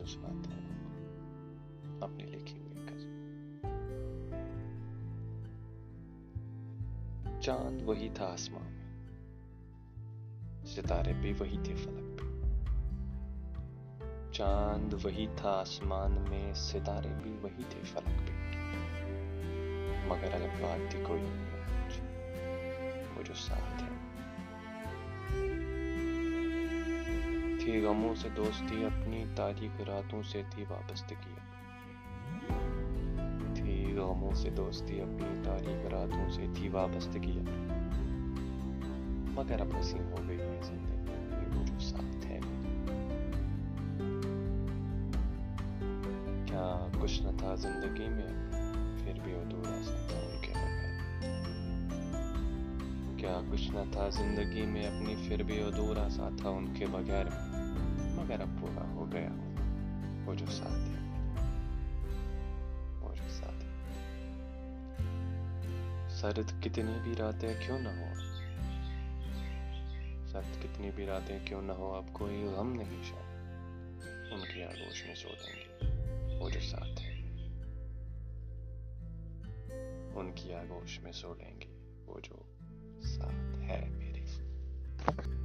سے سناتا ہوں اپنی لکھی ہوئی غزل۔ چاند وہی تھا آسمان میں، ستارے بھی وہی تھے فلک پہ۔ چاند وہی تھا آسمان میں، ستارے بھی وہی تھے فلک پہ، مگر الگ بات تھی کوئی نہیں وہ جو ساتھ ہے۔ تھی غموں سے دوستی اپنی، تاریک راتوں سے تھی وابستگی۔ تھی غموں سے دوستی اپنی، تاریک راتوں سے تھی وابستگی، مگر اب نصیب ہو گئی ہے زندگی وہ جو ساتھ ہے۔ کیا کچھ نہ تھا زندگی میں، پھر بھی وہ دور آسان تھا ان کے بغیر۔ کیا کچھ نہ تھا زندگی میں اپنی، پھر بھی وہ دور آسان تھا ان کے بغیر، مگر اب پورا ہو گیا وہ جو ساتھ ہے۔ سرد کتنی بھی راتیں کیوں نہ ہو، سرد کتنی بھی راتیں کیوں نہ ہو، آپ کوئی غم نہیں شاید ان کی آغوش میں سو دیں گے وہ جو ساتھ ہے۔ ان کی آغوش میں سو دیں گے وہ جو ساتھ ہے میرے۔